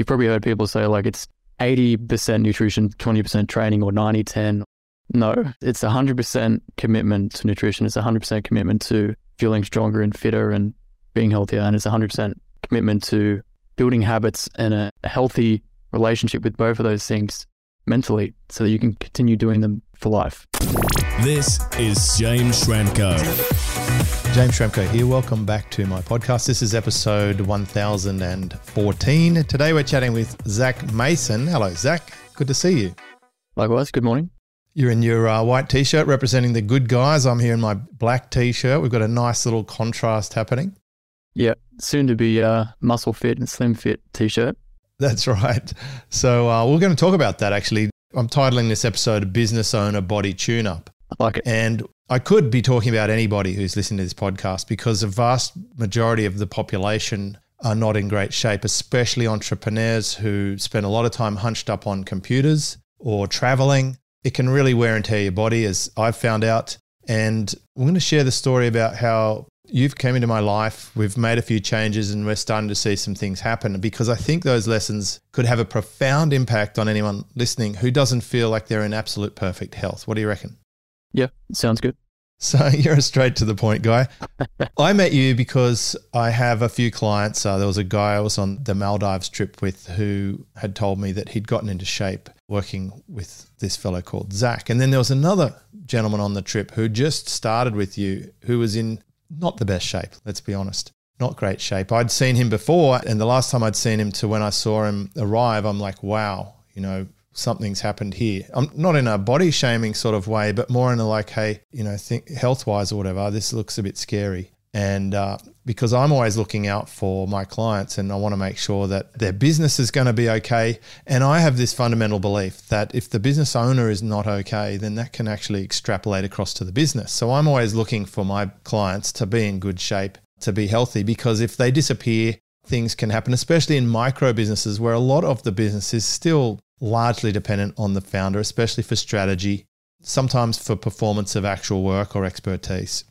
You've probably heard people say like it's 80% nutrition, 20% training, or 90-10. No, it's 100% commitment to nutrition. It's 100% commitment to feeling stronger and fitter and being healthier. And it's 100% commitment to building habits and a healthy relationship with both of those things mentally so that you can continue doing them for life. This is James Schramko. James Schramko here. Welcome back to my podcast. This is episode 1014. Today we're chatting with Zach Mason. Hello, Zach. Good to see you. Likewise. Good morning. You're in your white T-shirt representing the good guys. I'm here in my black T-shirt. We've got a nice little contrast happening. Yeah, soon to be muscle fit and slim fit T-shirt. That's right. So we're going to talk about that actually. I'm titling this episode Business Owner Body Tune-Up. I like it. And I could be talking about anybody who's listening to this podcast because a vast majority of the population are not in great shape, especially entrepreneurs who spend a lot of time hunched up on computers or traveling. It can really wear and tear your body, as I've found out. And I'm going to share the story about how you've come into my life. We've made a few changes and we're starting to see some things happen because I think those lessons could have a profound impact on anyone listening who doesn't feel like they're in absolute perfect health. What do you reckon? Yeah, sounds good. So you're a straight to the point guy. I met you because I have a few clients. There was a guy I was on the Maldives trip with who had told me that he'd gotten into shape working with this fellow called Zach. And then there was another gentleman on the trip who just started with you, who was in not the best shape, let's be honest, not great shape. I'd seen him before, and the last time I'd seen him to when I saw him arrive, I'm like, wow, you know, something's happened here. I'm not in a body shaming sort of way, but more in a like, hey, you know, think health-wise or whatever, this looks a bit scary. And because I'm always looking out for my clients and I want to make sure that their business is going to be okay. And I have this fundamental belief that if the business owner is not okay, then that can actually extrapolate across to the business. So I'm always looking for my clients to be in good shape, to be healthy, because if they disappear, things can happen, especially in micro businesses where a lot of the business is still largely dependent on the founder, especially for strategy, sometimes for performance of actual work or expertise.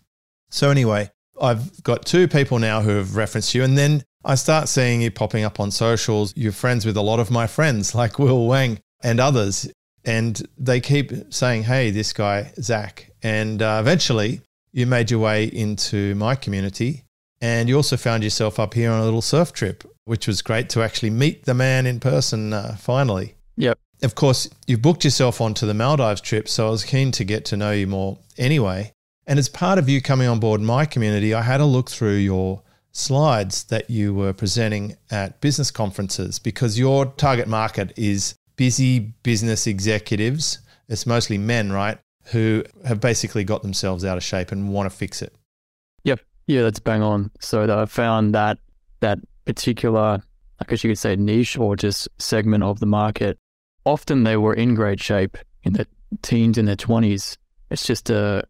So anyway, I've got two people now who have referenced you, and then I start seeing you popping up on socials. You're friends with a lot of my friends like Will Wang and others, and they keep saying, hey, this guy, Zach. And eventually you made your way into my community, and you also found yourself up here on a little surf trip, which was great to actually meet the man in person finally. Yep. Of course, you've booked yourself onto the Maldives trip, so I was keen to get to know you more anyway. And as part of you coming on board my community, I had a look through your slides that you were presenting at business conferences because your target market is busy business executives. It's mostly men, right, who have basically got themselves out of shape and want to fix it. Yep. Yeah, that's bang on. So I found that that particular, I guess you could say niche or just segment of the market, often they were in great shape in their teens, in their 20s. It's just a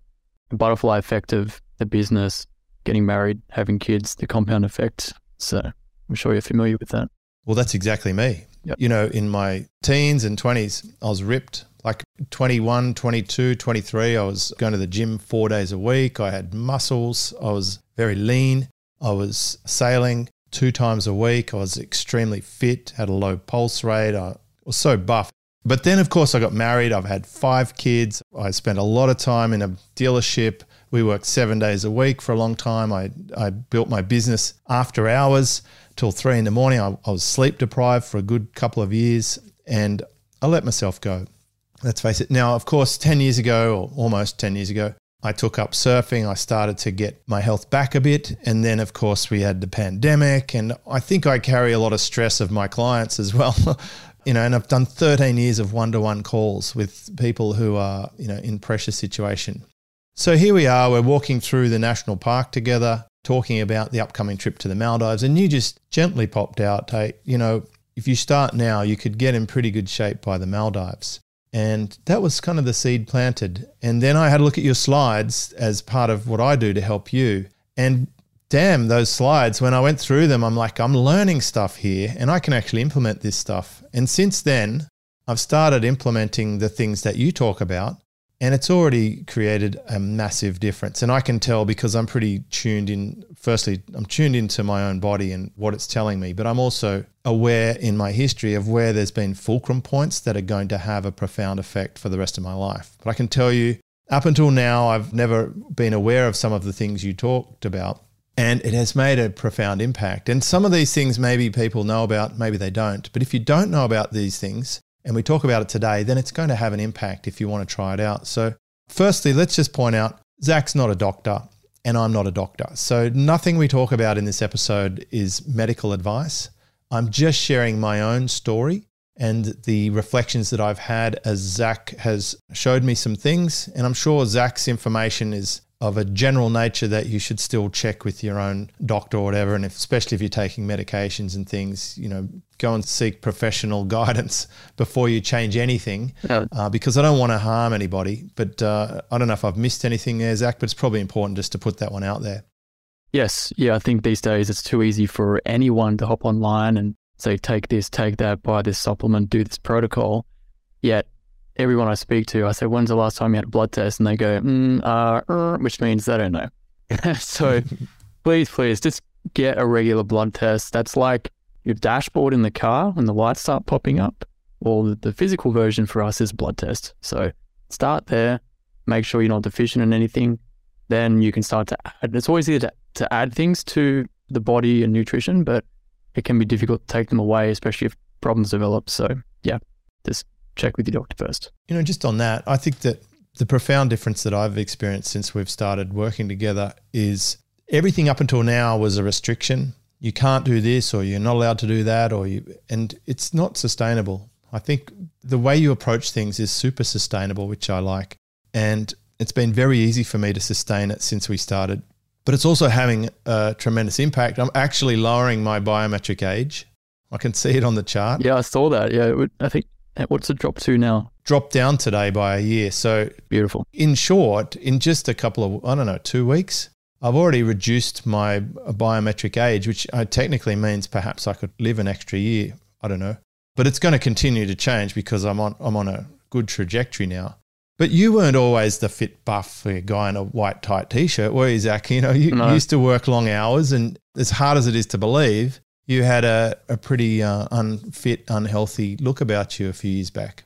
butterfly effect of the business, getting married, having kids, the compound effect. So I'm sure you're familiar with that. Well, that's exactly me. Yep. You know, in my teens and 20s, I was ripped. Like 21, 22, 23, I was going to the gym 4 days a week. I had muscles. I was very lean. I was sailing 2 times a week. I was extremely fit, had a low pulse rate. I was so buff. But then, of course, I got married. I've had 5 kids. I spent a lot of time in a dealership. We worked 7 days a week for a long time. I built my business after hours till 3 a.m. I was sleep deprived for a good couple of years, and I let myself go. Let's face it. Now, of course, 10 years ago, or almost 10 years ago, I took up surfing. I started to get my health back a bit. And then, of course, we had the pandemic. And I think I carry a lot of stress of my clients as well. You know, and I've done 13 years of one-to-one calls with people who are, you know, in pressure situation. So here we are, we're walking through the national park together, talking about the upcoming trip to the Maldives. And you just gently popped out, hey, you know, if you start now, you could get in pretty good shape by the Maldives. And that was kind of the seed planted. And then I had a look at your slides as part of what I do to help you. And damn, those slides, when I went through them, I'm like, I'm learning stuff here and I can actually implement this stuff. And since then, I've started implementing the things that you talk about. And it's already created a massive difference. And I can tell because I'm pretty tuned in. Firstly, I'm tuned into my own body and what it's telling me, but I'm also aware in my history of where there's been fulcrum points that are going to have a profound effect for the rest of my life. But I can tell you, up until now, I've never been aware of some of the things you talked about, and it has made a profound impact. And some of these things maybe people know about, maybe they don't. But if you don't know about these things, and we talk about it today, then it's going to have an impact if you want to try it out. So firstly, let's just point out, Zach's not a doctor and I'm not a doctor. So nothing we talk about in this episode is medical advice. I'm just sharing my own story and the reflections that I've had as Zach has showed me some things. And I'm sure Zach's information is of a general nature that you should still check with your own doctor or whatever. And if, especially if you're taking medications and things, you know, go and seek professional guidance before you change anything, because I don't want to harm anybody. But I don't know if I've missed anything there, Zach, but it's probably important just to put that one out there. Yes. Yeah, I think these days it's too easy for anyone to hop online and say, take this, take that, buy this supplement, do this protocol. Yet everyone I speak to, I say, when's the last time you had a blood test? And they go, which means they don't know. So please, just get a regular blood test. That's like your dashboard in the car when the lights start popping up. Well, the physical version for us is blood test. So start there, make sure you're not deficient in anything. Then you can start to add. It's always easier to add things to the body and nutrition, but it can be difficult to take them away, especially if problems develop. So yeah, just check with your doctor first. You know, just on that, I think that the profound difference that I've experienced since we've started working together is everything up until now was a restriction. You can't do this, or you're not allowed to do that, and it's not sustainable. I think the way you approach things is super sustainable, which I like. And it's been very easy for me to sustain it since we started, but it's also having a tremendous impact. I'm actually lowering my biometric age. I can see it on the chart. Yeah, I saw that. Yeah, I think, what's it drop to now? Dropped down today by a year. So beautiful. In short, in just a couple of, 2 weeks, I've already reduced my biometric age, which technically means perhaps I could live an extra year. I don't know. But it's going to continue to change because I'm on a good trajectory now. But you weren't always the fit buff guy in a white tight T-shirt, were you, Zach? You know, you used to work long hours, and as hard as it is to believe, you had a pretty unfit, unhealthy look about you a few years back.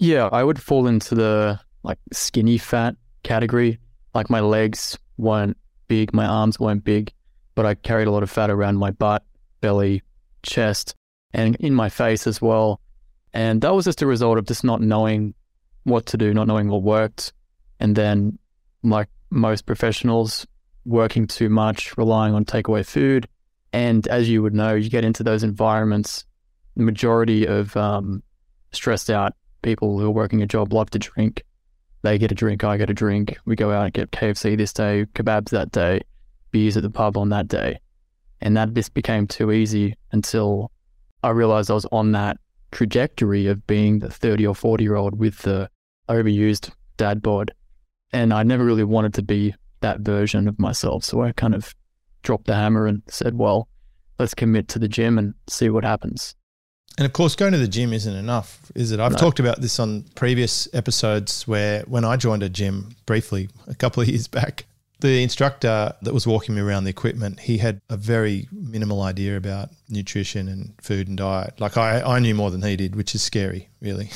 Yeah, I would fall into the like skinny fat category. Like my legs weren't big, my arms weren't big, but I carried a lot of fat around my butt, belly, chest, and in my face as well. And that was just a result of just not knowing what to do, not knowing what worked. And then like most professionals, working too much, relying on takeaway food. And as you would know, you get into those environments, the majority of stressed out people who are working a job love to drink. They get a drink, I get a drink. We go out and get KFC this day, kebabs that day, beers at the pub on that day. And that just became too easy until I realized I was on that trajectory of being the 30 or 40-year-old with the overused dad bod. And I never really wanted to be that version of myself. So I kind of dropped the hammer and said, well, let's commit to the gym and see what happens. And of course, going to the gym isn't enough, is it? I've talked about this on previous episodes where when I joined a gym briefly a couple of years back, the instructor that was walking me around the equipment, he had a very minimal idea about nutrition and food and diet. Like I knew more than he did, which is scary, really.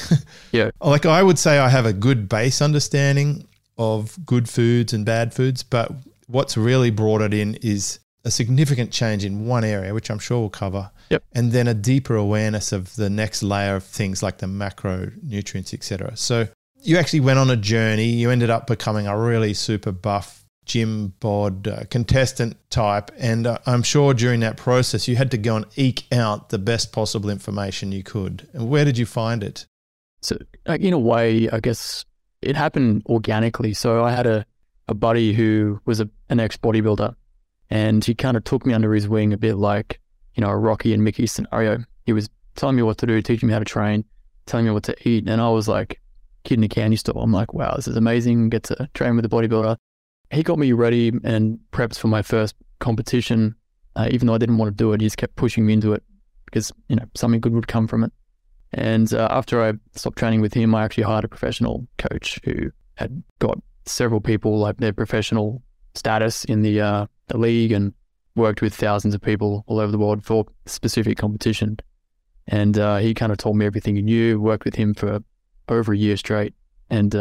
Yeah. Like I would say I have a good base understanding of good foods and bad foods, but what's really brought it in is a significant change in one area, which I'm sure we'll cover, yep, and then a deeper awareness of the next layer of things like the macronutrients, et cetera. So you actually went on a journey. You ended up becoming a really super buff gym bod contestant type. And I'm sure during that process, you had to go and eke out the best possible information you could. And where did you find it? So in a way, I guess it happened organically. So I had a buddy who was an ex-bodybuilder. And he kind of took me under his wing a bit like, you know, a Rocky and Mickey scenario. He was telling me what to do, teaching me how to train, telling me what to eat. And I was like, kid in a candy store. I'm like, wow, this is amazing. Get to train with a bodybuilder. He got me ready and prepped for my first competition. Even though I didn't want to do it, he just kept pushing me into it because, you know, something good would come from it. And after I stopped training with him, I actually hired a professional coach who had got several people like their professional status in the league and worked with thousands of people all over the world for specific competition. And he kind of told me everything he knew, worked with him for over a year straight. And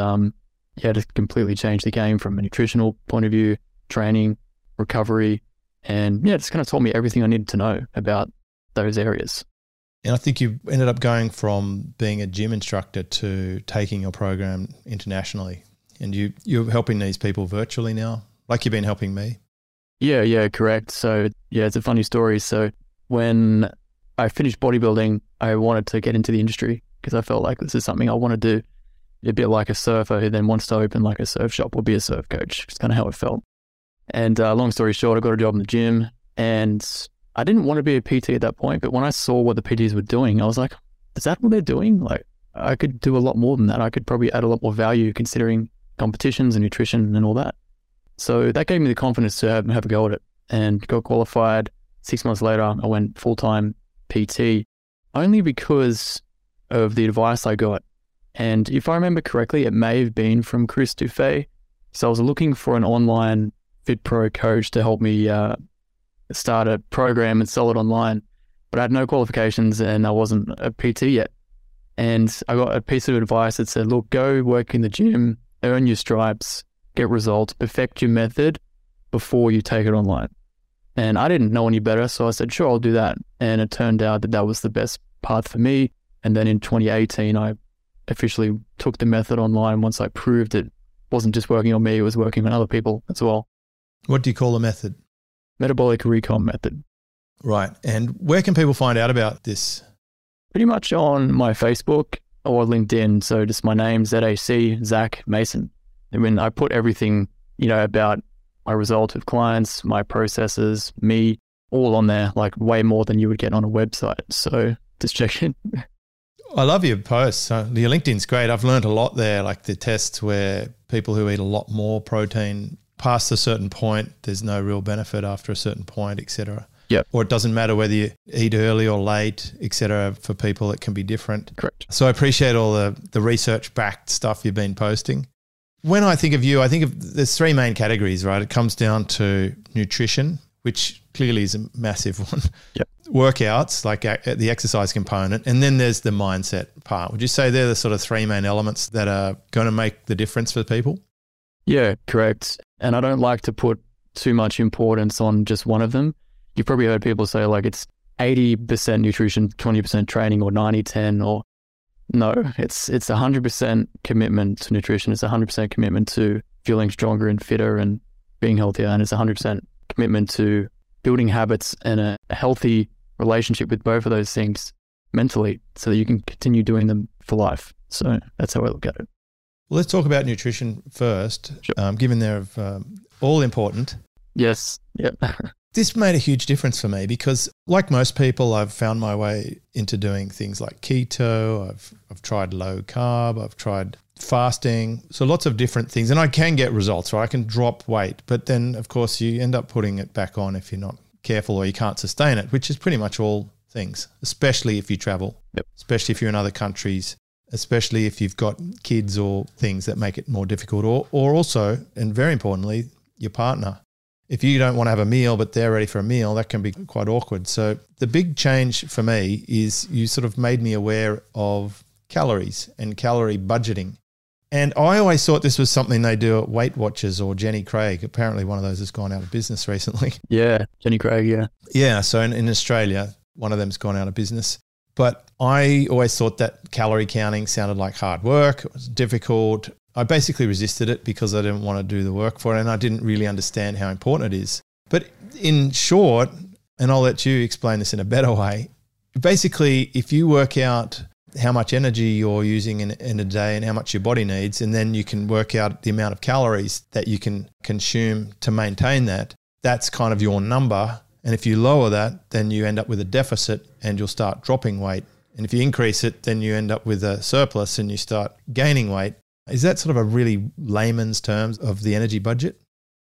yeah, just completely changed the game from a nutritional point of view, training, recovery. And yeah, just kind of told me everything I needed to know about those areas. And I think you ended up going from being a gym instructor to taking your program internationally. And you're helping these people virtually now, like you've been helping me. Yeah, correct. So yeah, it's a funny story. So when I finished bodybuilding, I wanted to get into the industry because I felt like this is something I want to do. A bit like a surfer who then wants to open like a surf shop or be a surf coach. It's kind of how it felt. And long story short, I got a job in the gym and I didn't want to be a PT at that point, but when I saw what the PTs were doing, I was like, is that what they're doing? Like, I could do a lot more than that. I could probably add a lot more value considering competitions and nutrition and all that. So that gave me the confidence to have a go at it and got qualified. 6 months later, I went full-time PT only because of the advice I got. And if I remember correctly, it may have been from Chris Dufay. So I was looking for an online FitPro coach to help me start a program and sell it online, but I had no qualifications and I wasn't a PT yet. And I got a piece of advice that said, look, go work in the gym, earn your stripes, get results, perfect your method before you take it online. And I didn't know any better. So I said, sure, I'll do that. And it turned out that that was the best path for me. And then in 2018, I officially took the method online once I proved it wasn't just working on me, it was working on other people as well. What do you call the method? Metabolic Recon method. Right. And where can people find out about this? Pretty much on my Facebook or LinkedIn. So just my name, ZAC, Zach Mason. And when I put everything, you know, about my results with clients, my processes, me, all on there, like way more than you would get on a website. So just check in. I love your posts. Your LinkedIn's great. I've learned a lot there, like the tests where people who eat a lot more protein past a certain point, there's no real benefit after a certain point, et cetera. Yeah. Or it doesn't matter whether you eat early or late, et cetera. For people, it can be different. Correct. So I appreciate all the research-backed stuff you've been posting. When I think of you, I think of there's three main categories, right? It comes down to nutrition, which clearly is a massive one. Yeah. Workouts, like the exercise component, and then there's the mindset part. Would you say they're the sort of three main elements that are going to make the difference for people? Yeah, correct. And I don't like to put too much importance on just one of them. You've probably heard people say like it's 80% nutrition, 20% training, or 90-10, or no, it's 100% commitment to nutrition. It's 100% commitment to feeling stronger and fitter and being healthier. And it's 100% commitment to building habits and a healthy relationship with both of those things mentally so that you can continue doing them for life. So that's how I look at it. Well, let's talk about nutrition first, sure. Given they're all important. Yes. Yep. This made a huge difference for me because like most people, I've found my way into doing things like keto. I've tried low carb. I've tried fasting. So lots of different things. And I can get results, right? I can drop weight. But then, of course, you end up putting it back on if you're not careful or you can't sustain it, which is pretty much all things, especially if you travel, yep. Especially if you're in other countries, especially if you've got kids or things that make it more difficult, or also, and very importantly, your partner. If you don't want to have a meal, but they're ready for a meal, that can be quite awkward. So the big change for me is you sort of made me aware of calories and calorie budgeting. And I always thought this was something they do at Weight Watchers or Jenny Craig. Apparently one of those has gone out of business recently. Yeah, Jenny Craig, yeah. Yeah, so in Australia, one of them's gone out of business. But I always thought that calorie counting sounded like hard work. It was difficult. I basically resisted it because I didn't want to do the work for it and I didn't really understand how important it is. But in short, and I'll let you explain this in a better way, basically if you work out how much energy you're using in a day and how much your body needs, and then you can work out the amount of calories that you can consume to maintain that. That's kind of your number. And if you lower that, then you end up with a deficit and you'll start dropping weight. And if you increase it, then you end up with a surplus and you start gaining weight. Is that sort of a really layman's terms of the energy budget?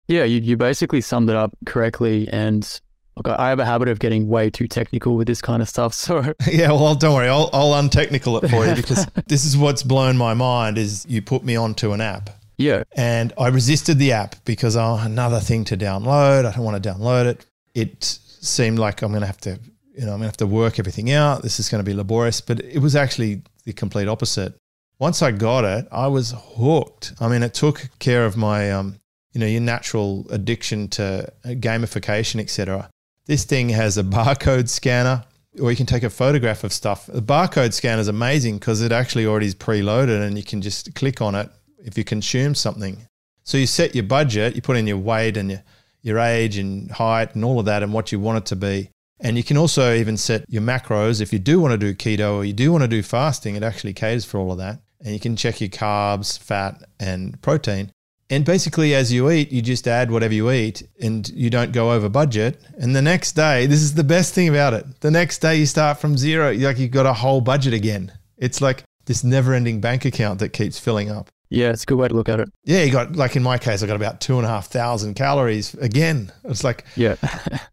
Yeah, you basically summed it up correctly. And look, I have a habit of getting way too technical with this kind of stuff. So yeah, well, don't worry. I'll untechnical it for you because this is what's blown my mind is you put me onto an app Yeah. And I resisted the app because, oh, another thing to download. I don't want to download it. It seemed like I'm going to have to, I'm going to have to work everything out. This is going to be laborious. But it was actually the complete opposite. Once I got it, I was hooked. I mean, it took care of my, your natural addiction to gamification, etc. This thing has a barcode scanner, or you can take a photograph of stuff. The barcode scanner is amazing because it actually already is preloaded and you can just click on it if you consume something. So you set your budget, you put in your weight and your age and height and all of that and what you want it to be. And you can also even set your macros. If you do want to do keto or you do want to do fasting, it actually caters for all of that. And you can check your carbs, fat, and protein. And basically, as you eat, you just add whatever you eat and you don't go over budget. And the next day, this is the best thing about it. The next day, you start from zero. Like, you've got a whole budget again. It's like this never-ending bank account that keeps filling up. Yeah, it's a good way to look at it. Yeah, you got, like in my case, I got about 2,500 calories again. It's like, yeah.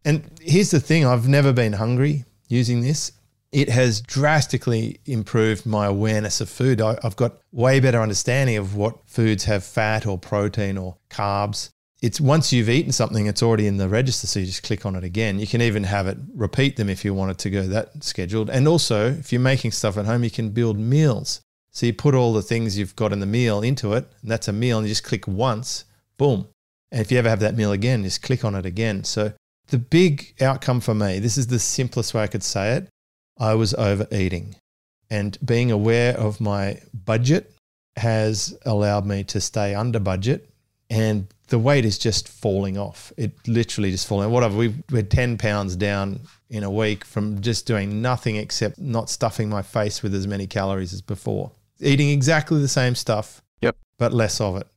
And here's the thing, I've never been hungry using this. It has drastically improved my awareness of food. I've got way better understanding of what foods have fat or protein or carbs. It's once you've eaten something, it's already in the register, so you just click on it again. You can even have it repeat them if you wanted to go that scheduled. And also, if you're making stuff at home, you can build meals. So you put all the things you've got in the meal into it, and that's a meal, and you just click once, boom. And if you ever have that meal again, just click on it again. So the big outcome for me, this is the simplest way I could say it, I was overeating. And being aware of my budget has allowed me to stay under budget, and the weight is just falling off. It literally just falling off. Whatever, we're 10 pounds down in a week from just doing nothing except not stuffing my face with as many calories as before. Eating exactly the same stuff, yep, but less of it.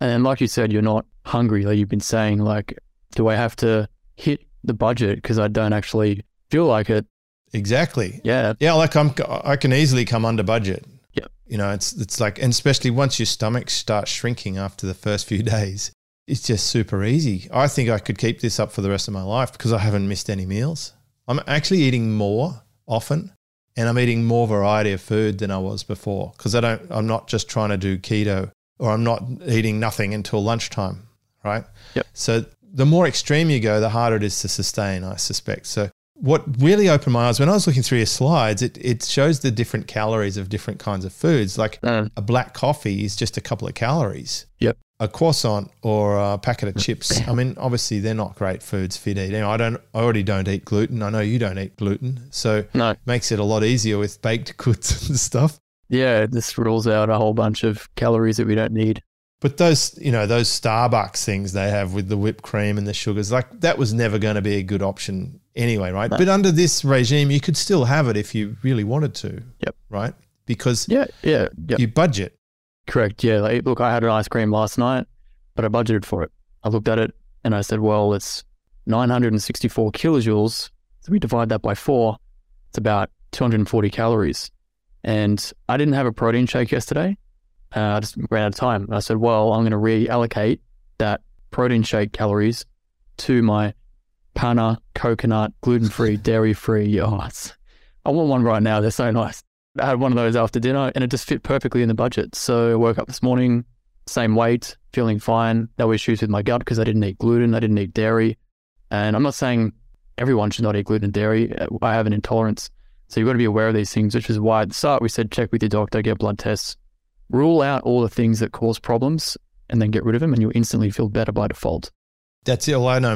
And like you said, you're not hungry. Like you've been saying, like, do I have to hit the budget because I don't actually feel like it? Exactly. Yeah. Yeah, like I can easily come under budget. Yep. It's like, and especially once your stomach starts shrinking after the first few days, it's just super easy. I think I could keep this up for the rest of my life because I haven't missed any meals. I'm actually eating more often, and I'm eating more variety of food than I was before because I'm not just trying to do keto, or I'm not eating nothing until lunchtime, right? Yep. So the more extreme you go, the harder it is to sustain, I suspect. So what really opened my eyes, when I was looking through your slides, it shows the different calories of different kinds of foods. Like a black coffee is just a couple of calories. Yep. A croissant or a packet of chips. I mean, obviously they're not great foods for you to eat. I already don't eat gluten. I know you don't eat gluten, so it makes it a lot easier with baked goods and stuff. Yeah, this rules out a whole bunch of calories that we don't need. But those, those Starbucks things they have with the whipped cream and the sugars, like that was never going to be a good option anyway, right? No. But under this regime, you could still have it if you really wanted to. Yep. Right? Because you budget. Correct. Yeah. Like, look, I had an ice cream last night, but I budgeted for it. I looked at it and I said, well, it's 964 kilojoules. So we divide that by 4. It's about 240 calories. And I didn't have a protein shake yesterday. I just ran out of time. And I said, well, I'm going to reallocate that protein shake calories to my panna, coconut, gluten-free, dairy-free. Oh, I want one right now. They're so nice. I had one of those after dinner and it just fit perfectly in the budget. So I woke up this morning, same weight, feeling fine. No issues with my gut because I didn't eat gluten. I didn't eat dairy. And I'm not saying everyone should not eat gluten and dairy. I have an intolerance. So you've got to be aware of these things, which is why at the start we said, check with your doctor, get blood tests, rule out all the things that cause problems and then get rid of them, and you'll instantly feel better by default. That's it. Well, I know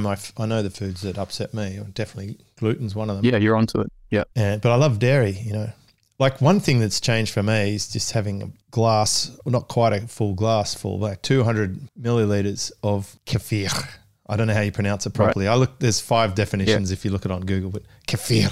the foods that upset me. Definitely gluten's one of them. Yeah, you're onto it. Yeah. But I love dairy, Like one thing that's changed for me is just having a glass, not quite a full glass full, but like 200 milliliters of kefir. I don't know how you pronounce it properly. Right. There's 5 definitions if you look it on Google, but kefir.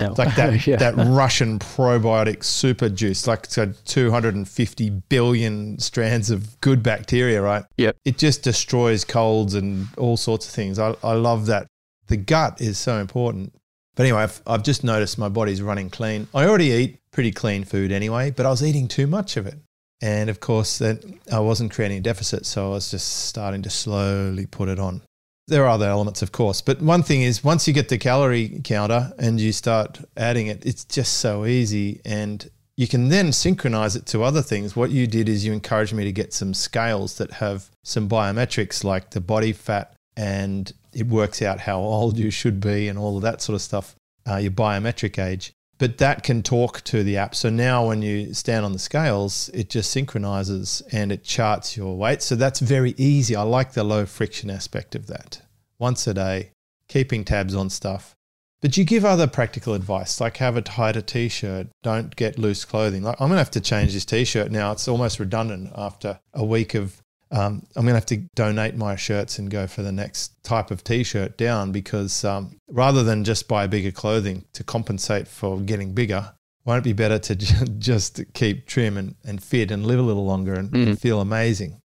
No. It's like that, that Russian probiotic super juice, like it's got 250 billion strands of good bacteria, right? Yep. It just destroys colds and all sorts of things. I love that. The gut is so important. But anyway, I've just noticed my body's running clean. I already eat pretty clean food anyway, but I was eating too much of it. And of course, I wasn't creating a deficit, so I was just starting to slowly put it on. There are other elements, of course. But one thing is, once you get the calorie counter and you start adding it, it's just so easy. And you can then synchronize it to other things. What you did is you encouraged me to get some scales that have some biometrics like the body fat, and it works out how old you should be and all of that sort of stuff, your biometric age. But that can talk to the app. So now when you stand on the scales, it just synchronizes and it charts your weight. So that's very easy. I like the low friction aspect of that. Once a day, keeping tabs on stuff. But you give other practical advice, like have a tighter t-shirt, don't get loose clothing. Like, I'm going to have to change this t-shirt now. It's almost redundant after a week of, I'm going to have to donate my shirts and go for the next type of t-shirt down, because rather than just buy bigger clothing to compensate for getting bigger, won't it be better to just keep trim and fit and live a little longer and feel amazing?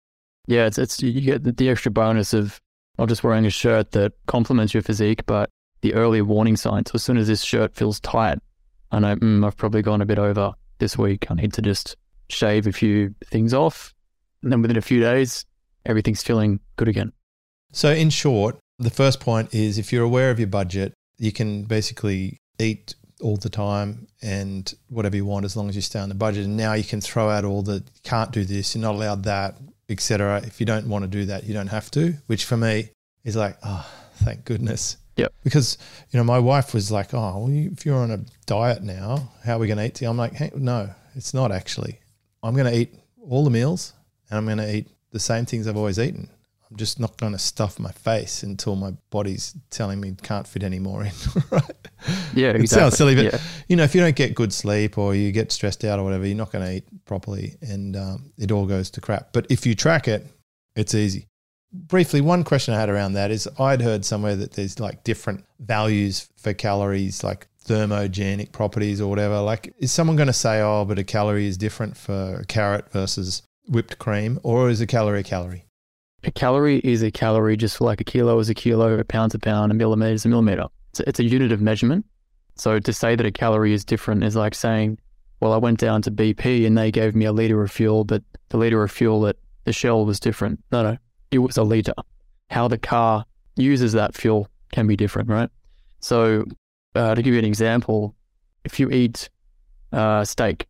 Yeah, it's you get the extra bonus of not just wearing a shirt that complements your physique, but the early warning signs. So as soon as this shirt feels tight, I know I've probably gone a bit over this week. I need to just shave a few things off. And then within a few days, everything's feeling good again. So in short, the first point is if you're aware of your budget, you can basically eat all the time and whatever you want as long as you stay on the budget. And now you can throw out all the can't do this, you're not allowed that, etc. If you don't want to do that, you don't have to, which for me is like, oh, thank goodness. Yeah, because, you know, my wife was like, oh, well, if you're on a diet now, how are we going to eat? I'm like, hey, no, it's not actually. I'm going to eat all the meals and I'm going to eat the same things I've always eaten. I'm just not going to stuff my face until my body's telling me can't fit any more in, right? Yeah, exactly. It sounds silly, but, you know, if you don't get good sleep or you get stressed out or whatever, you're not going to eat properly and it all goes to crap. But if you track it, it's easy. Briefly, one question I had around that is I'd heard somewhere that there's like different values for calories, like thermogenic properties or whatever. Like, is someone going to say, oh, but a calorie is different for a carrot versus whipped cream, or is a calorie a calorie? A calorie is a calorie, just like a kilo is a kilo, a pound's a pound, a millimeter is a millimeter. It's a unit of measurement. So to say that a calorie is different is like saying, well, I went down to BP and they gave me a litre of fuel, but the litre of fuel at the Shell was different. No. It was a litre. How the car uses that fuel can be different, right? So to give you an example, if you eat steak,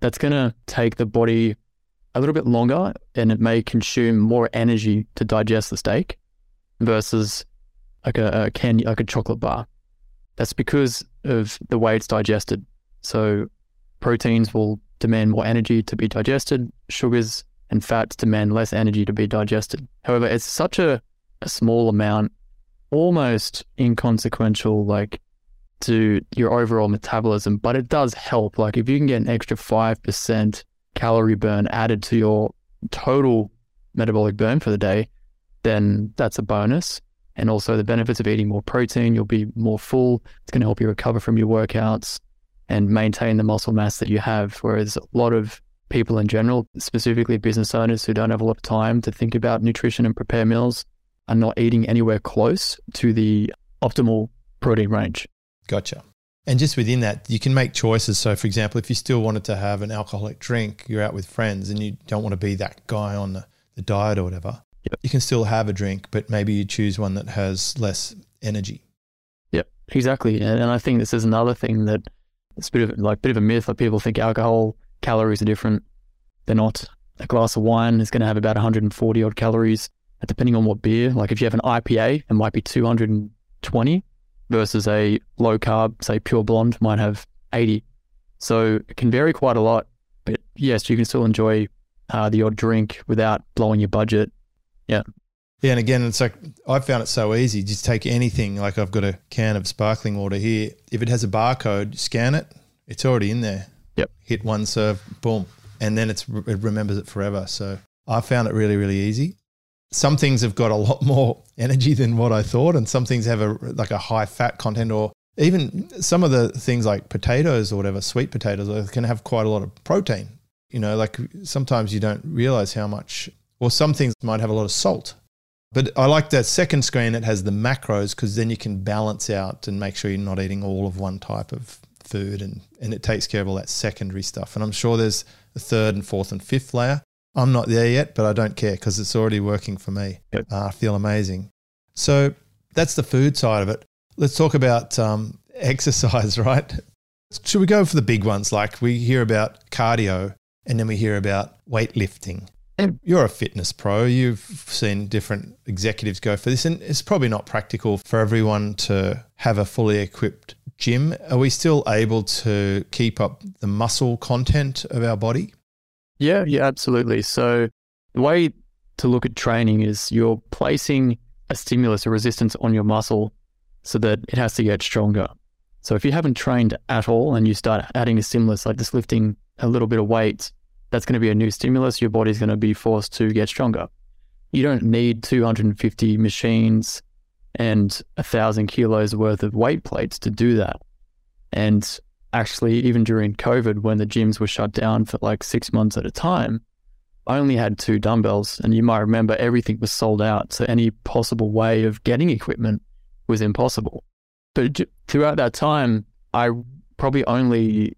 that's going to take the body a little bit longer and it may consume more energy to digest the steak versus like a candy, like a chocolate bar. That's because of the way it's digested. So proteins will demand more energy to be digested. Sugars and fats demand less energy to be digested. However, it's such a small amount, almost inconsequential, like to your overall metabolism, but it does help. Like if you can get an extra 5% calorie burn added to your total metabolic burn for the day, then that's a bonus. And also the benefits of eating more protein, you'll be more full. It's going to help you recover from your workouts and maintain the muscle mass that you have. Whereas a lot of people in general, specifically business owners who don't have a lot of time to think about nutrition and prepare meals, are not eating anywhere close to the optimal protein range. Gotcha. And just within that, you can make choices. So for example, if you still wanted to have an alcoholic drink, you're out with friends and you don't want to be that guy on the diet or whatever, you can still have a drink, but maybe you choose one that has less energy. Yep, exactly. And I think this is another thing that it's a bit of a myth that people think alcohol calories are different. They're not. A glass of wine is going to have about 140 odd calories, depending on what beer. Like if you have an IPA, it might be 220 versus a low carb, say Pure Blonde, might have 80. So it can vary quite a lot. But yes, you can still enjoy the odd drink without blowing your budget. Yeah. Yeah. And again, it's like, I found it so easy. Just take anything. Like I've got a can of sparkling water here. If it has a barcode, scan it. It's already in there. Yep. Hit one serve, boom. And then it remembers it forever. So I found it really, really easy. Some things have got a lot more energy than what I thought. And some things have like a high fat content, or even some of the things like potatoes or whatever, sweet potatoes can have quite a lot of protein. You know, like sometimes you don't realize how much, or some things might have a lot of salt. But I like that second screen that has the macros, because then you can balance out and make sure you're not eating all of one type of food, and it takes care of all that secondary stuff. And I'm sure there's a third and fourth and fifth layer. I'm not there yet, but I don't care because it's already working for me. Yep. I feel amazing. So that's the food side of it. Let's talk about exercise, right? Should we go for the big ones? Like we hear about cardio and then we hear about weightlifting. You're a fitness pro. You've seen different executives go for this, and it's probably not practical for everyone to have a fully equipped gym. Are we still able to keep up the muscle content of our body? Yeah, absolutely. So the way to look at training is you're placing a stimulus, a resistance on your muscle so that it has to get stronger. So if you haven't trained at all and you start adding a stimulus, like just lifting a little bit of weight, that's going to be a new stimulus. Your body's going to be forced to get stronger. You don't need 250 machines and 1,000 kilos worth of weight plates to do that. And actually, even during COVID, when the gyms were shut down for like 6 months at a time, I only had 2 dumbbells. And you might remember everything was sold out. So any possible way of getting equipment was impossible. But throughout that time, I probably only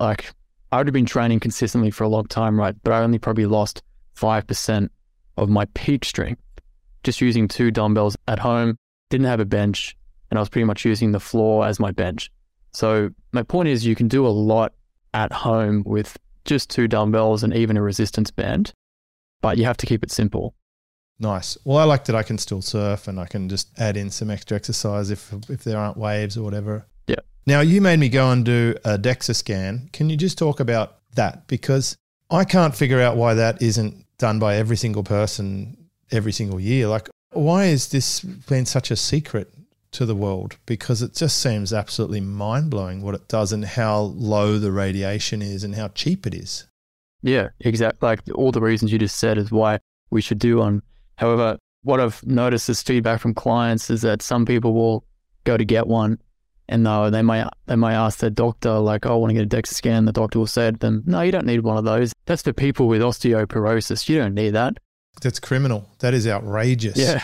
I would have been training consistently for a long time, right? But I only probably lost 5% of my peak strength, just using 2 dumbbells at home, didn't have a bench, and I was pretty much using the floor as my bench. So my point is you can do a lot at home with just 2 dumbbells and even a resistance band, but you have to keep it simple. Nice. Well, I like that I can still surf and I can just add in some extra exercise if there aren't waves or whatever. Now, you made me go and do a DEXA scan. Can you just talk about that? Because I can't figure out why that isn't done by every single person every single year. Like, why has this been such a secret to the world? Because it just seems absolutely mind-blowing what it does and how low the radiation is and how cheap it is. Yeah, exactly. Like all the reasons you just said is why we should do one. However, what I've noticed is feedback from clients is that some people will go to get one. And though they might ask their doctor, like, oh, I want to get a DEXA scan. The doctor will say to them, no, you don't need one of those. That's for people with osteoporosis. You don't need that. That's criminal. That is outrageous. Yeah.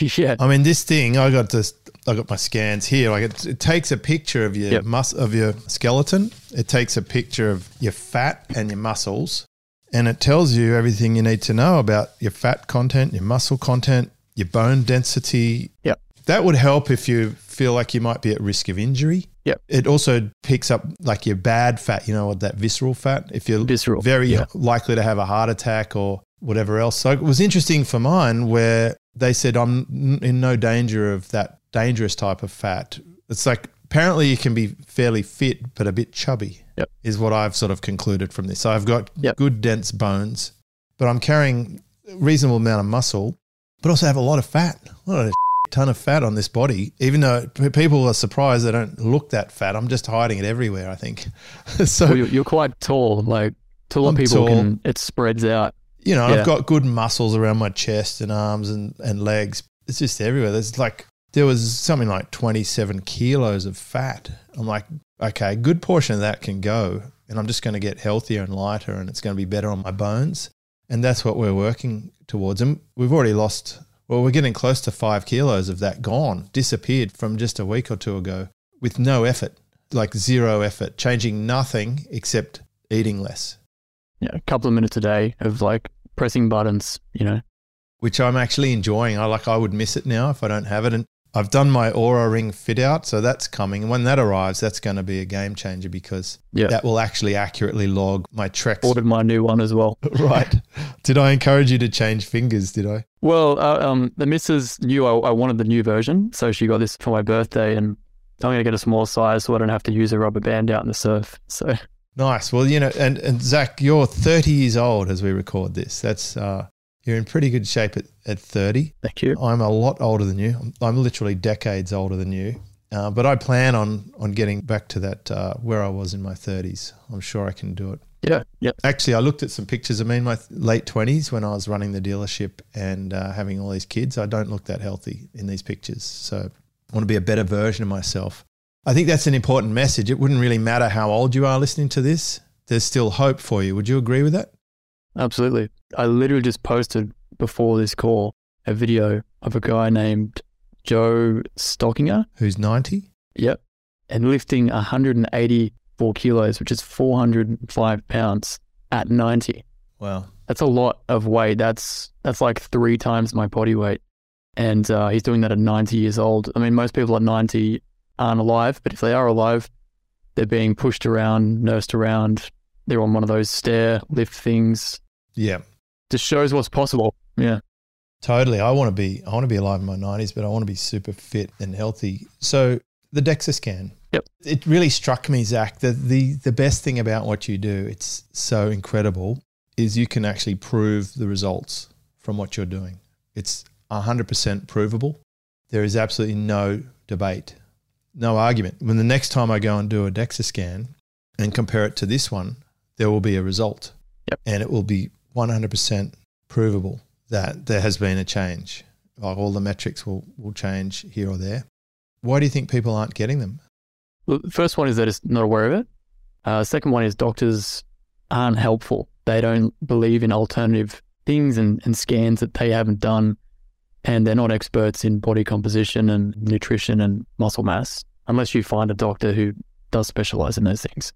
Yeah. I mean, this thing, I got my scans here. Like it takes a picture of your of your skeleton. It takes a picture of your fat and your muscles. And it tells you everything you need to know about your fat content, your muscle content, your bone density. Yep. That would help if you feel like you might be at risk of injury. Yeah. It also picks up like your bad fat, you know, that visceral fat. If you're very likely to have a heart attack or whatever else. So it was interesting for mine where they said, I'm in no danger of that dangerous type of fat. It's like, apparently you can be fairly fit, but a bit chubby is what I've sort of concluded from this. So I've got good dense bones, but I'm carrying a reasonable amount of muscle, but also have a lot of fat. What a ton of fat on this body, even though people are surprised they don't look that fat. I'm just hiding it everywhere, I think. So well, you're quite tall. Like taller people, it spreads out. You know, I've got good muscles around my chest and arms and legs. It's just everywhere. There's like, there was something like 27 kilos of fat. I'm like, okay, a good portion of that can go and I'm just going to get healthier and lighter and it's going to be better on my bones. And that's what we're working towards. And we've already lost... Well, we're getting close to 5 kilos of that gone, disappeared from just a week or two ago with no effort, like zero effort, changing nothing except eating less. Yeah, a couple of minutes a day of like pressing buttons, you know. Which I'm actually enjoying. I would miss it now if I don't have it. And I've done my Aura Ring fit out, so that's coming. And when that arrives, that's going to be a game changer because that will actually accurately log my treks. Ordered my new one as well. Right. Did I encourage you to change fingers? Did I? Well, the missus knew I wanted the new version, so she got this for my birthday, and I'm going to get a small size so I don't have to use a rubber band out in the surf. So nice. Well, you know, and Zach, you're 30 years old as we record this. That's you're in pretty good shape at 30. Thank you. I'm a lot older than you. I'm literally decades older than you. But I plan on getting back to that where I was in my 30s. I'm sure I can do it. Yeah, yeah. Actually, I looked at some pictures of me in my late 20s when I was running the dealership and having all these kids. I don't look that healthy in these pictures. So I want to be a better version of myself. I think that's an important message. It wouldn't really matter how old you are listening to this. There's still hope for you. Would you agree with that? Absolutely. I literally just posted before this call a video of a guy named Joe Stockinger. Who's 90? Yep. And lifting 184 kilos, which is 405 pounds at 90. Wow. That's a lot of weight. That's like 3 times my body weight. And he's doing that at 90 years old. I mean, most people at 90 aren't alive, but if they are alive, they're being pushed around, nursed around. They're on one of those stair lift things. Yeah. Just shows what's possible. Yeah. Totally. I want to be alive in my 90s, but I want to be super fit and healthy. So the DEXA scan. Yep. It really struck me, Zach, that the best thing about what you do, it's so incredible, is you can actually prove the results from what you're doing. It's 100% provable. There is absolutely no debate, no argument. When the next time I go and do a DEXA scan and compare it to this one, there will be a result. Yep. And it will be 100% provable that there has been a change. Like all the metrics will change here or there. Why do you think people aren't getting them? Well, the first one is they're just not aware of it. Second one is doctors aren't helpful. They don't believe in alternative things and scans that they haven't done, and they're not experts in body composition and nutrition and muscle mass unless you find a doctor who does specialize in those things.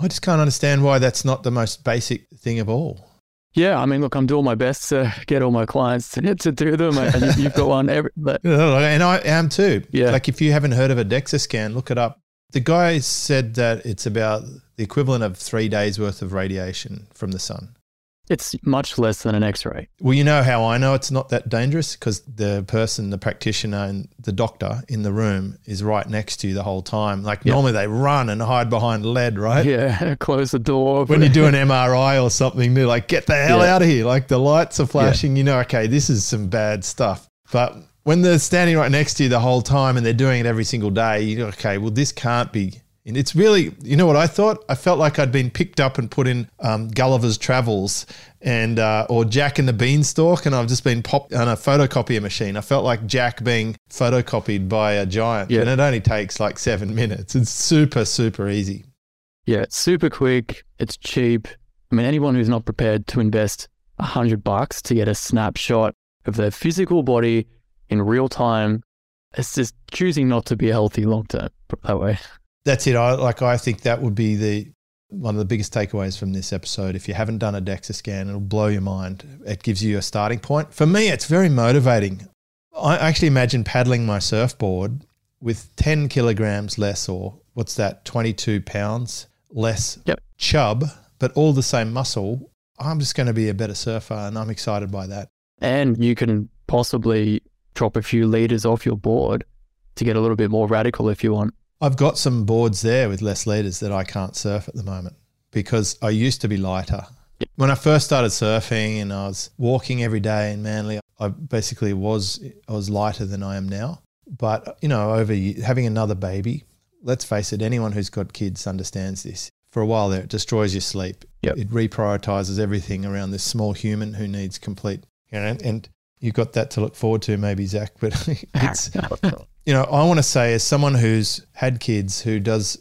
I just can't understand why that's not the most basic thing of all. Yeah, I mean, look, I'm doing my best to get all my clients to do them, and you've got one. And I am too. Yeah. Like if you haven't heard of a DEXA scan, look it up. The guy said that it's about the equivalent of 3 days worth of radiation from the sun. It's much less than an X-ray. Well, you know how I know it's not that dangerous? Because the person, the practitioner and the doctor in the room is right next to you the whole time. Like normally they run and hide behind lead, right? Yeah, close the door. When you do an MRI or something, they're like, get the hell out of here. Like the lights are flashing, you know, okay, this is some bad stuff. But when they're standing right next to you the whole time and they're doing it every single day, you go, okay, well, this can't be. And it's really, you know what I thought? I felt like I'd been picked up and put in Gulliver's Travels and or Jack and the Beanstalk, and I've just been popped on a photocopier machine. I felt like Jack being photocopied by a giant, and it only takes like 7 minutes. It's super, super easy. Yeah, it's super quick. It's cheap. I mean, anyone who's not prepared to invest $100 to get a snapshot of their physical body in real time, it's just choosing not to be healthy long term that way. That's it. I think that would be one of the biggest takeaways from this episode. If you haven't done a DEXA scan, it'll blow your mind. It gives you a starting point. For me, it's very motivating. I actually imagine paddling my surfboard with 10 kilograms less, or what's that, 22 pounds less chub, but all the same muscle. I'm just going to be a better surfer, and I'm excited by that. And you can possibly drop a few liters off your board to get a little bit more radical if you want. I've got some boards there with less leaders that I can't surf at the moment because I used to be lighter. Yep. When I first started surfing and I was walking every day in Manly, I was lighter than I am now. But, you know, over having another baby, let's face it, anyone who's got kids understands this. For a while there, it destroys your sleep. Yep. It reprioritizes everything around this small human who needs complete, you know, and you've got that to look forward to maybe, Zach, but it's... You know, I want to say as someone who's had kids, who has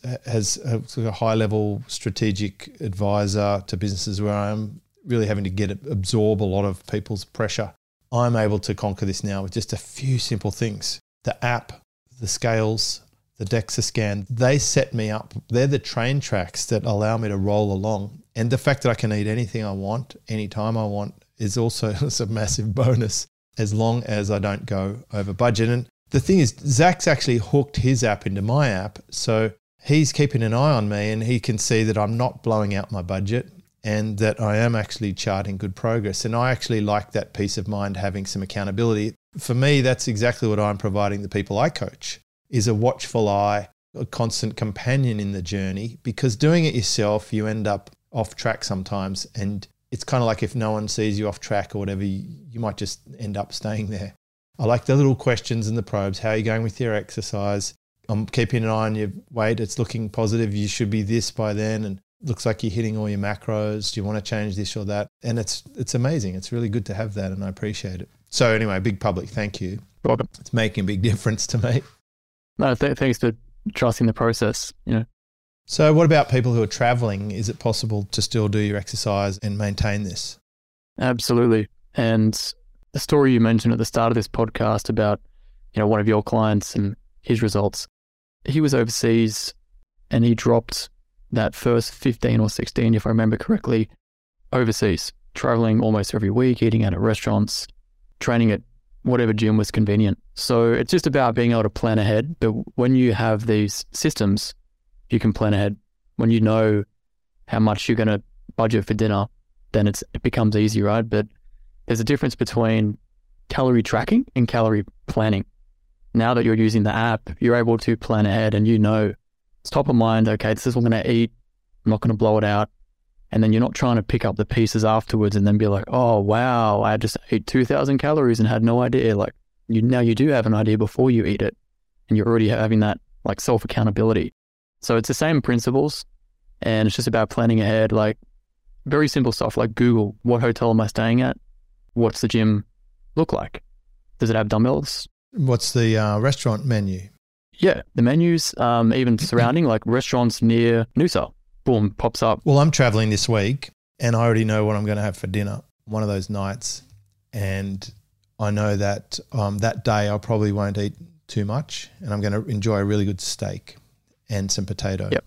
a high-level strategic advisor to businesses where I'm really having to absorb a lot of people's pressure, I'm able to conquer this now with just a few simple things. The app, the scales, the DEXA scan, they set me up. They're the train tracks that allow me to roll along. And the fact that I can eat anything I want, anytime I want, is also a massive bonus as long as I don't go over budget. And the thing is, Zach's actually hooked his app into my app, so he's keeping an eye on me and he can see that I'm not blowing out my budget and that I am actually charting good progress. And I actually like that peace of mind, having some accountability. For me, that's exactly what I'm providing the people I coach, is a watchful eye, a constant companion in the journey, because doing it yourself, you end up off track sometimes. And it's kind of like if no one sees you off track or whatever, you might just end up staying there. I like the little questions and the probes. How are you going with your exercise? I'm keeping an eye on your weight. It's looking positive. You should be this by then. And it looks like you're hitting all your macros. Do you want to change this or that? And it's amazing. It's really good to have that, and I appreciate it. So anyway, big public, thank you. Welcome. It's making a big difference to me. No, thanks for trusting the process, you know. So what about people who are traveling? Is it possible to still do your exercise and maintain this? Absolutely. And the story you mentioned at the start of this podcast about, you know, one of your clients and his results, he was overseas and he dropped that first 15 or 16, if I remember correctly, overseas, traveling almost every week, eating out at restaurants, training at whatever gym was convenient. So it's just about being able to plan ahead. But when you have these systems you can plan ahead. When you know how much you're going to budget for dinner, then it becomes easy, right? But there's a difference between calorie tracking and calorie planning. Now that you're using the app, you're able to plan ahead and you know it's top of mind. Okay, this is what I'm going to eat. I'm not going to blow it out. And then you're not trying to pick up the pieces afterwards and then be like, oh, wow, I just ate 2,000 calories and had no idea. Like, now you do have an idea before you eat it, and you're already having that like self-accountability. So it's the same principles, and it's just about planning ahead, like very simple stuff like Google, what hotel am I staying at? What's the gym look like? Does it have dumbbells? What's the restaurant menu? Yeah, the menus, even surrounding like restaurants near Noosa, boom, pops up. Well, I'm traveling this week and I already know what I'm going to have for dinner one of those nights. And I know that that day I probably won't eat too much and I'm going to enjoy a really good steak and some potato. Yep.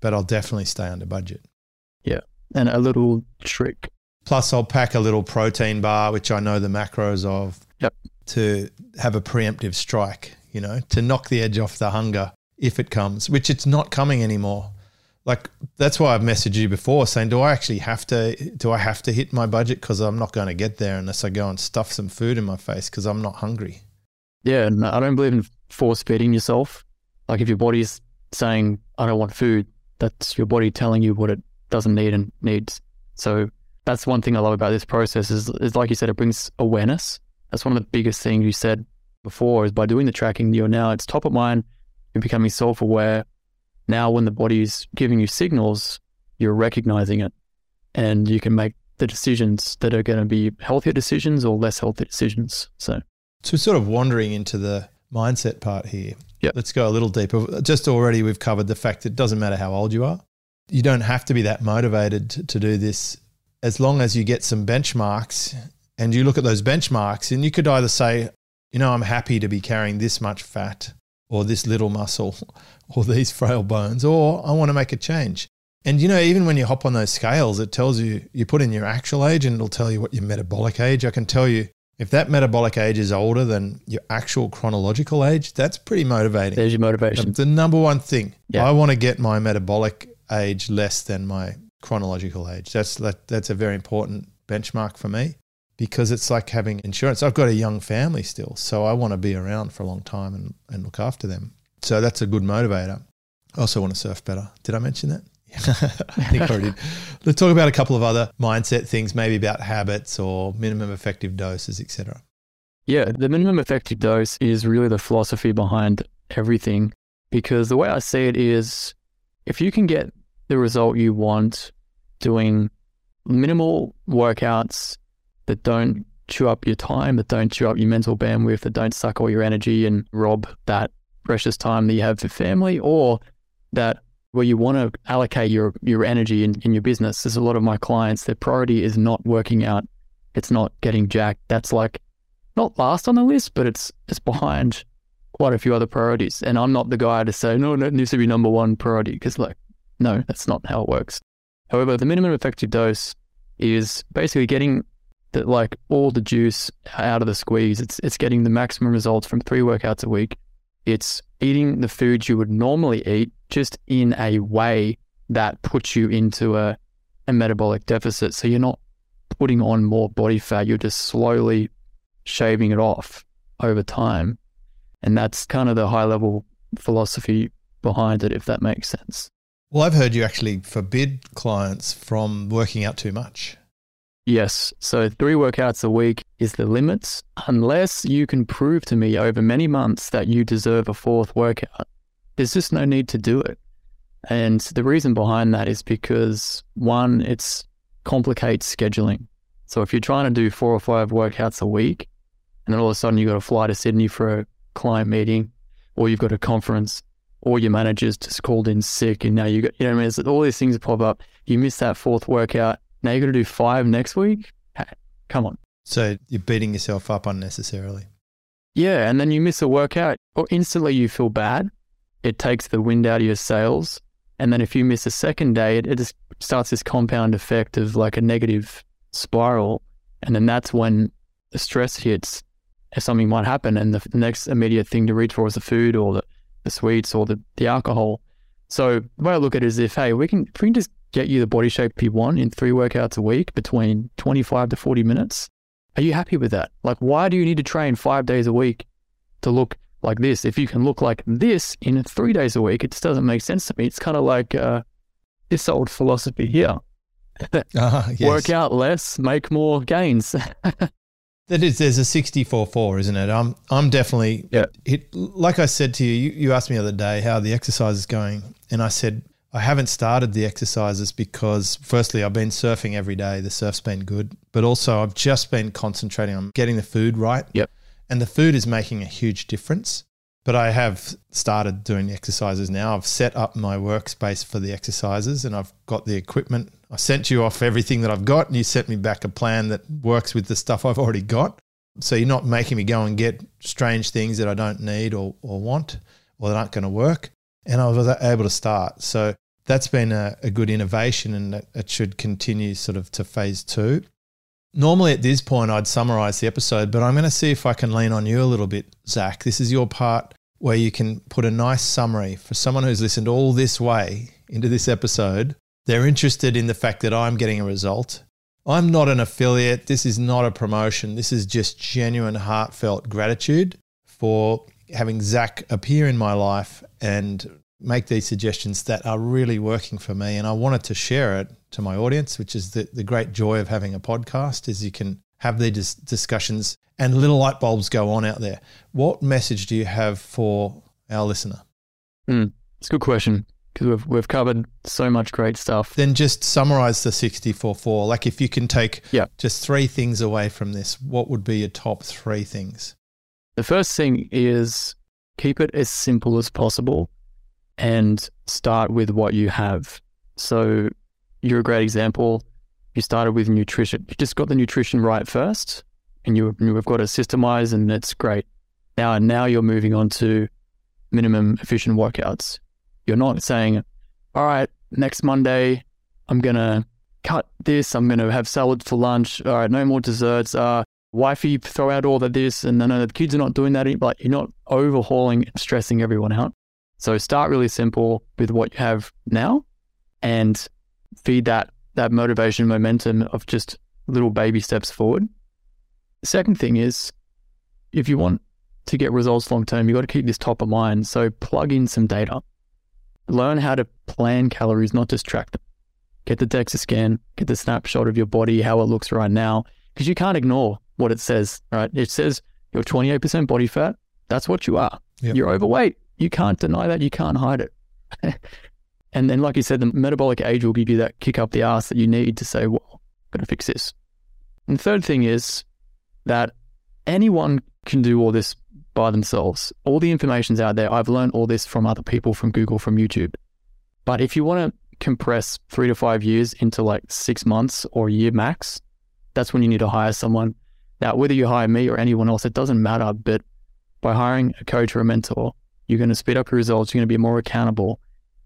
But I'll definitely stay under budget. Yeah. And a little trick. Plus I'll pack a little protein bar, which I know the macros of, yep, to have a preemptive strike, you know, to knock the edge off the hunger if it comes, which it's not coming anymore. Like, that's why I've messaged you before saying, do I have to hit my budget? Because I'm not going to get there unless I go and stuff some food in my face because I'm not hungry. Yeah, no, I don't believe in force feeding yourself. Like, if your body's saying, I don't want food, that's your body telling you what it doesn't need and needs. So that's one thing I love about this process is like you said, it brings awareness. That's one of the biggest things you said before is by doing the tracking, you're now, it's top of mind, you're becoming self-aware. Now when the body's giving you signals, you're recognizing it and you can make the decisions that are going to be healthier decisions or less healthy decisions. So sort of wandering into the mindset part here. Yep. Let's go a little deeper. Just already we've covered the fact it doesn't matter how old you are. You don't have to be that motivated to do this as long as you get some benchmarks and you look at those benchmarks and you could either say, you know, I'm happy to be carrying this much fat or this little muscle or these frail bones, or I want to make a change. And, you know, even when you hop on those scales, it tells you, you put in your actual age and it'll tell you what your metabolic age. I can tell you, if that metabolic age is older than your actual chronological age, that's pretty motivating. There's your motivation. The number one thing. Yeah. I want to get my metabolic age less than my chronological age. That's a very important benchmark for me because it's like having insurance. I've got a young family still, so I want to be around for a long time and look after them. So that's a good motivator. I also want to surf better. Did I mention that? I think I already did. Let's talk about a couple of other mindset things, maybe about habits or minimum effective doses, etc. Yeah, the minimum effective dose is really the philosophy behind everything because the way I see it is if you can get the result you want doing minimal workouts that don't chew up your time, that don't chew up your mental bandwidth, that don't suck all your energy and rob that precious time that you have for family or that where you want to allocate your energy in your business. There's a lot of my clients, their priority is not working out. It's not getting jacked. That's like not last on the list, but it's behind quite a few other priorities. And I'm not the guy to say, no, that needs to be number one priority because like, no, that's not how it works. However, the minimum effective dose is basically getting the, like all the juice out of the squeeze. It's getting the maximum results from 3 workouts a week. It's eating the foods you would normally eat just in a way that puts you into a metabolic deficit. So you're not putting on more body fat. You're just slowly shaving it off over time. And that's kind of the high level philosophy behind it, if that makes sense. Well, I've heard you actually forbid clients from working out too much. Yes. So 3 workouts a week is the limit, unless you can prove to me over many months that you deserve a 4th workout. There's just no need to do it. And the reason behind that is because 1, it's complicates scheduling. So if you're trying to do 4 or 5 workouts a week, and then all of a sudden you've got to fly to Sydney for a client meeting, or you've got a conference, or your manager's just called in sick, and now you've got, you know, I mean, all these things pop up. You miss that 4th workout. Now you're going to do 5 next week? Hey, come on. So you're beating yourself up unnecessarily. Yeah, and then you miss a workout or instantly you feel bad. It takes the wind out of your sails. And then if you miss a second day, it just starts this compound effect of like a negative spiral. And then that's when the stress hits and something might happen. And the next immediate thing to reach for is the food or the sweets or the alcohol. So the way I look at it is if, hey, we can just get you the body shape you want in 3 workouts a week between 25 to 40 minutes, are you happy with that? Like, why do you need to train 5 days a week to look like this? If you can look like this in 3 days a week, it just doesn't make sense to me. It's kind of like this old philosophy here. Yes. Work out less, make more gains. That is, there's a 64-4, isn't it? I'm definitely, yeah. Like I said to you, you asked me the other day how the exercise is going, and I said, I haven't started the exercises because firstly, I've been surfing every day. The surf's been good, but also I've just been concentrating on getting the food right. Yep. And the food is making a huge difference, but I have started doing the exercises now. I've set up my workspace for the exercises and I've got the equipment. I sent you off everything that I've got and you sent me back a plan that works with the stuff I've already got. So you're not making me go and get strange things that I don't need or want or that aren't going to work. And I was able to start. So that's been a good innovation and it should continue sort of to phase 2. Normally at this point, I'd summarize the episode, but I'm going to see if I can lean on you a little bit, Zach. This is your part where you can put a nice summary for someone who's listened all this way into this episode. They're interested in the fact that I'm getting a result. I'm not an affiliate. This is not a promotion. This is just genuine, heartfelt gratitude for having Zach appear in my life and make these suggestions that are really working for me. And I wanted to share it to my audience, which is the great joy of having a podcast, is you can have these discussions and little light bulbs go on out there. What message do you have for our listener? It's a good question. Because we've covered so much great stuff. Then just summarize the 64-4. Like if you can take just 3 things away from this, what would be your top 3 things? The first thing is keep it as simple as possible and start with what you have. So you're a great example. You started with nutrition. You just got the nutrition right first and you've got it systemized and it's great. Now you're moving on to minimum efficient workouts. You're not saying, all right, next Monday, I'm going to cut this. I'm going to have salad for lunch. All right, no more desserts. Wifey, throw out all of this. And no, the kids are not doing that. Like, you're not overhauling and stressing everyone out. So start really simple with what you have now and feed that motivation, momentum of just little baby steps forward. The second thing is, if you want to get results long-term, you've got to keep this top of mind. So plug in some data. Learn how to plan calories, not just track them. Get the DEXA scan, get the snapshot of your body, how it looks right now, because you can't ignore what it says, right? It says you're 28% body fat. That's what you are. Yep. You're overweight. You can't deny that. You can't hide it. And then, like you said, the metabolic age will give you that kick up the ass that you need to say, well, I'm going to fix this. And the third thing is that anyone can do all this by themselves. All the information's out there. I've learned all this from other people, from Google, from YouTube. But if you want to compress 3 to 5 years into like 6 months or a year max, that's when you need to hire someone. Now, whether you hire me or anyone else, it doesn't matter. But by hiring a coach or a mentor, you're going to speed up your results. You're going to be more accountable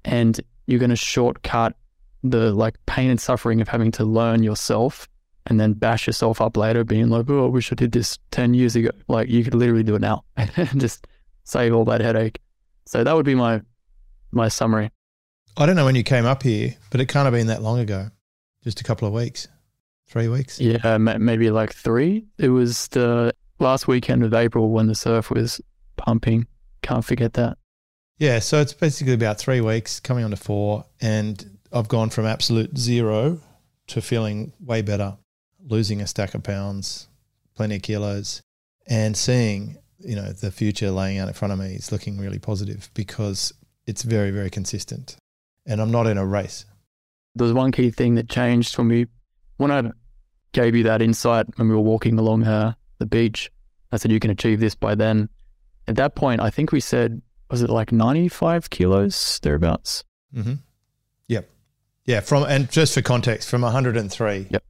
and you're going to shortcut the like pain and suffering of having to learn yourself and then bash yourself up later being like, oh, I wish I did this 10 years ago. Like, you could literally do it now and just save all that headache. So that would be my summary. I don't know when you came up here, but it can't have been that long ago. Just a couple of weeks, 3 weeks. Yeah, maybe like 3. It was the last weekend of April when the surf was pumping. Can't forget that. Yeah, so it's basically about 3 weeks coming on to 4, and I've gone from absolute zero to feeling way better. Losing a stack of pounds, plenty of kilos, and seeing, you know, the future laying out in front of me is looking really positive because it's very, very consistent and I'm not in a race. There's one key thing that changed for me. When I gave you that insight when we were walking along the beach, I said, you can achieve this by then. At that point, I think we said, was it like 95 kilos, thereabouts? Mm-hmm. Yep. Yeah. And just for context, from 103. Yep.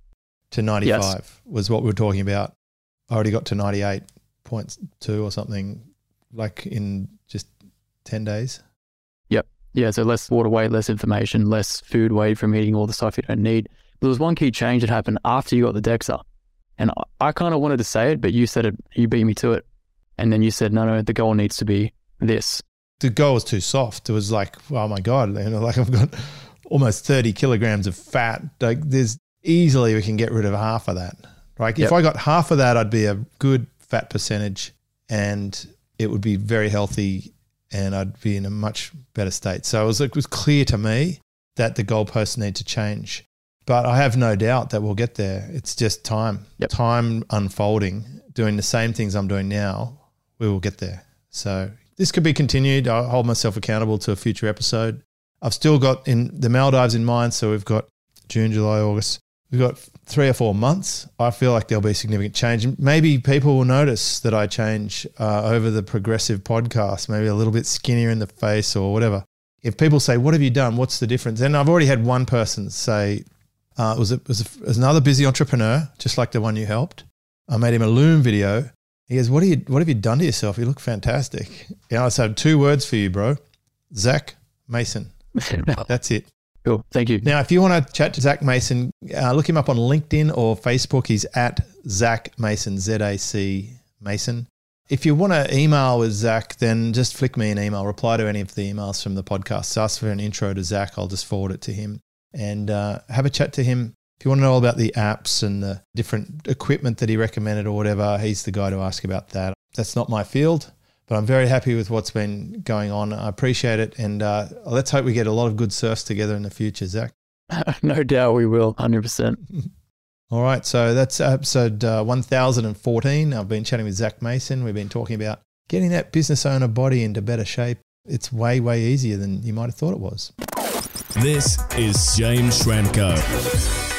To 95 was what we were talking about. I already got to 98.2 or something, like in just 10 days. Yep. Yeah, so less water weight, less information, less food weight from eating all the stuff you don't need. But there was one key change that happened after you got the DEXA. And I kind of wanted to say it, but you said it, you beat me to it. And then you said, no, the goal needs to be this. the goal was too soft. It was like, oh my God, you know, like I've got almost 30 kilograms of fat. Like there's easily we can get rid of half of that. Like if I got half of that, I'd be a good fat percentage and it would be very healthy and I'd be in a much better state. So it was clear to me that the goalposts need to change. But I have no doubt that we'll get there. It's just time. Yep. Time unfolding, doing the same things I'm doing now, we will get there. So this could be continued. I'll hold myself accountable to a future episode. I've still got in the Maldives in mind, so we've got June, July, August. We've got 3 or 4 months. I feel like there'll be significant change. Maybe people will notice that I change over the progressive podcast, maybe a little bit skinnier in the face or whatever. If people say, what have you done? What's the difference? And I've already had one person say, it was another busy entrepreneur, just like the one you helped. I made him a Loom video. He goes, what have you done to yourself? You look fantastic. Yeah, I said 2 words for you, bro. Zach Mason. That's it. Cool. Thank you. Now, if you want to chat to Zach Mason, look him up on LinkedIn or Facebook. He's at Zach Mason, Z-A-C Mason. If you want to email with Zach, then just flick me an email. Reply to any of the emails from the podcast. Ask for an intro to Zach. I'll just forward it to him. And have a chat to him. If you want to know all about the apps and the different equipment that he recommended or whatever, he's the guy to ask about that. That's not my field, but I'm very happy with what's been going on. I appreciate it. And let's hope we get a lot of good surfs together in the future, Zach. No doubt we will, 100%. All right. So that's episode 1014. I've been chatting with Zach Mason. We've been talking about getting that business owner body into better shape. It's way, way easier than you might have thought it was. This is James Schramko.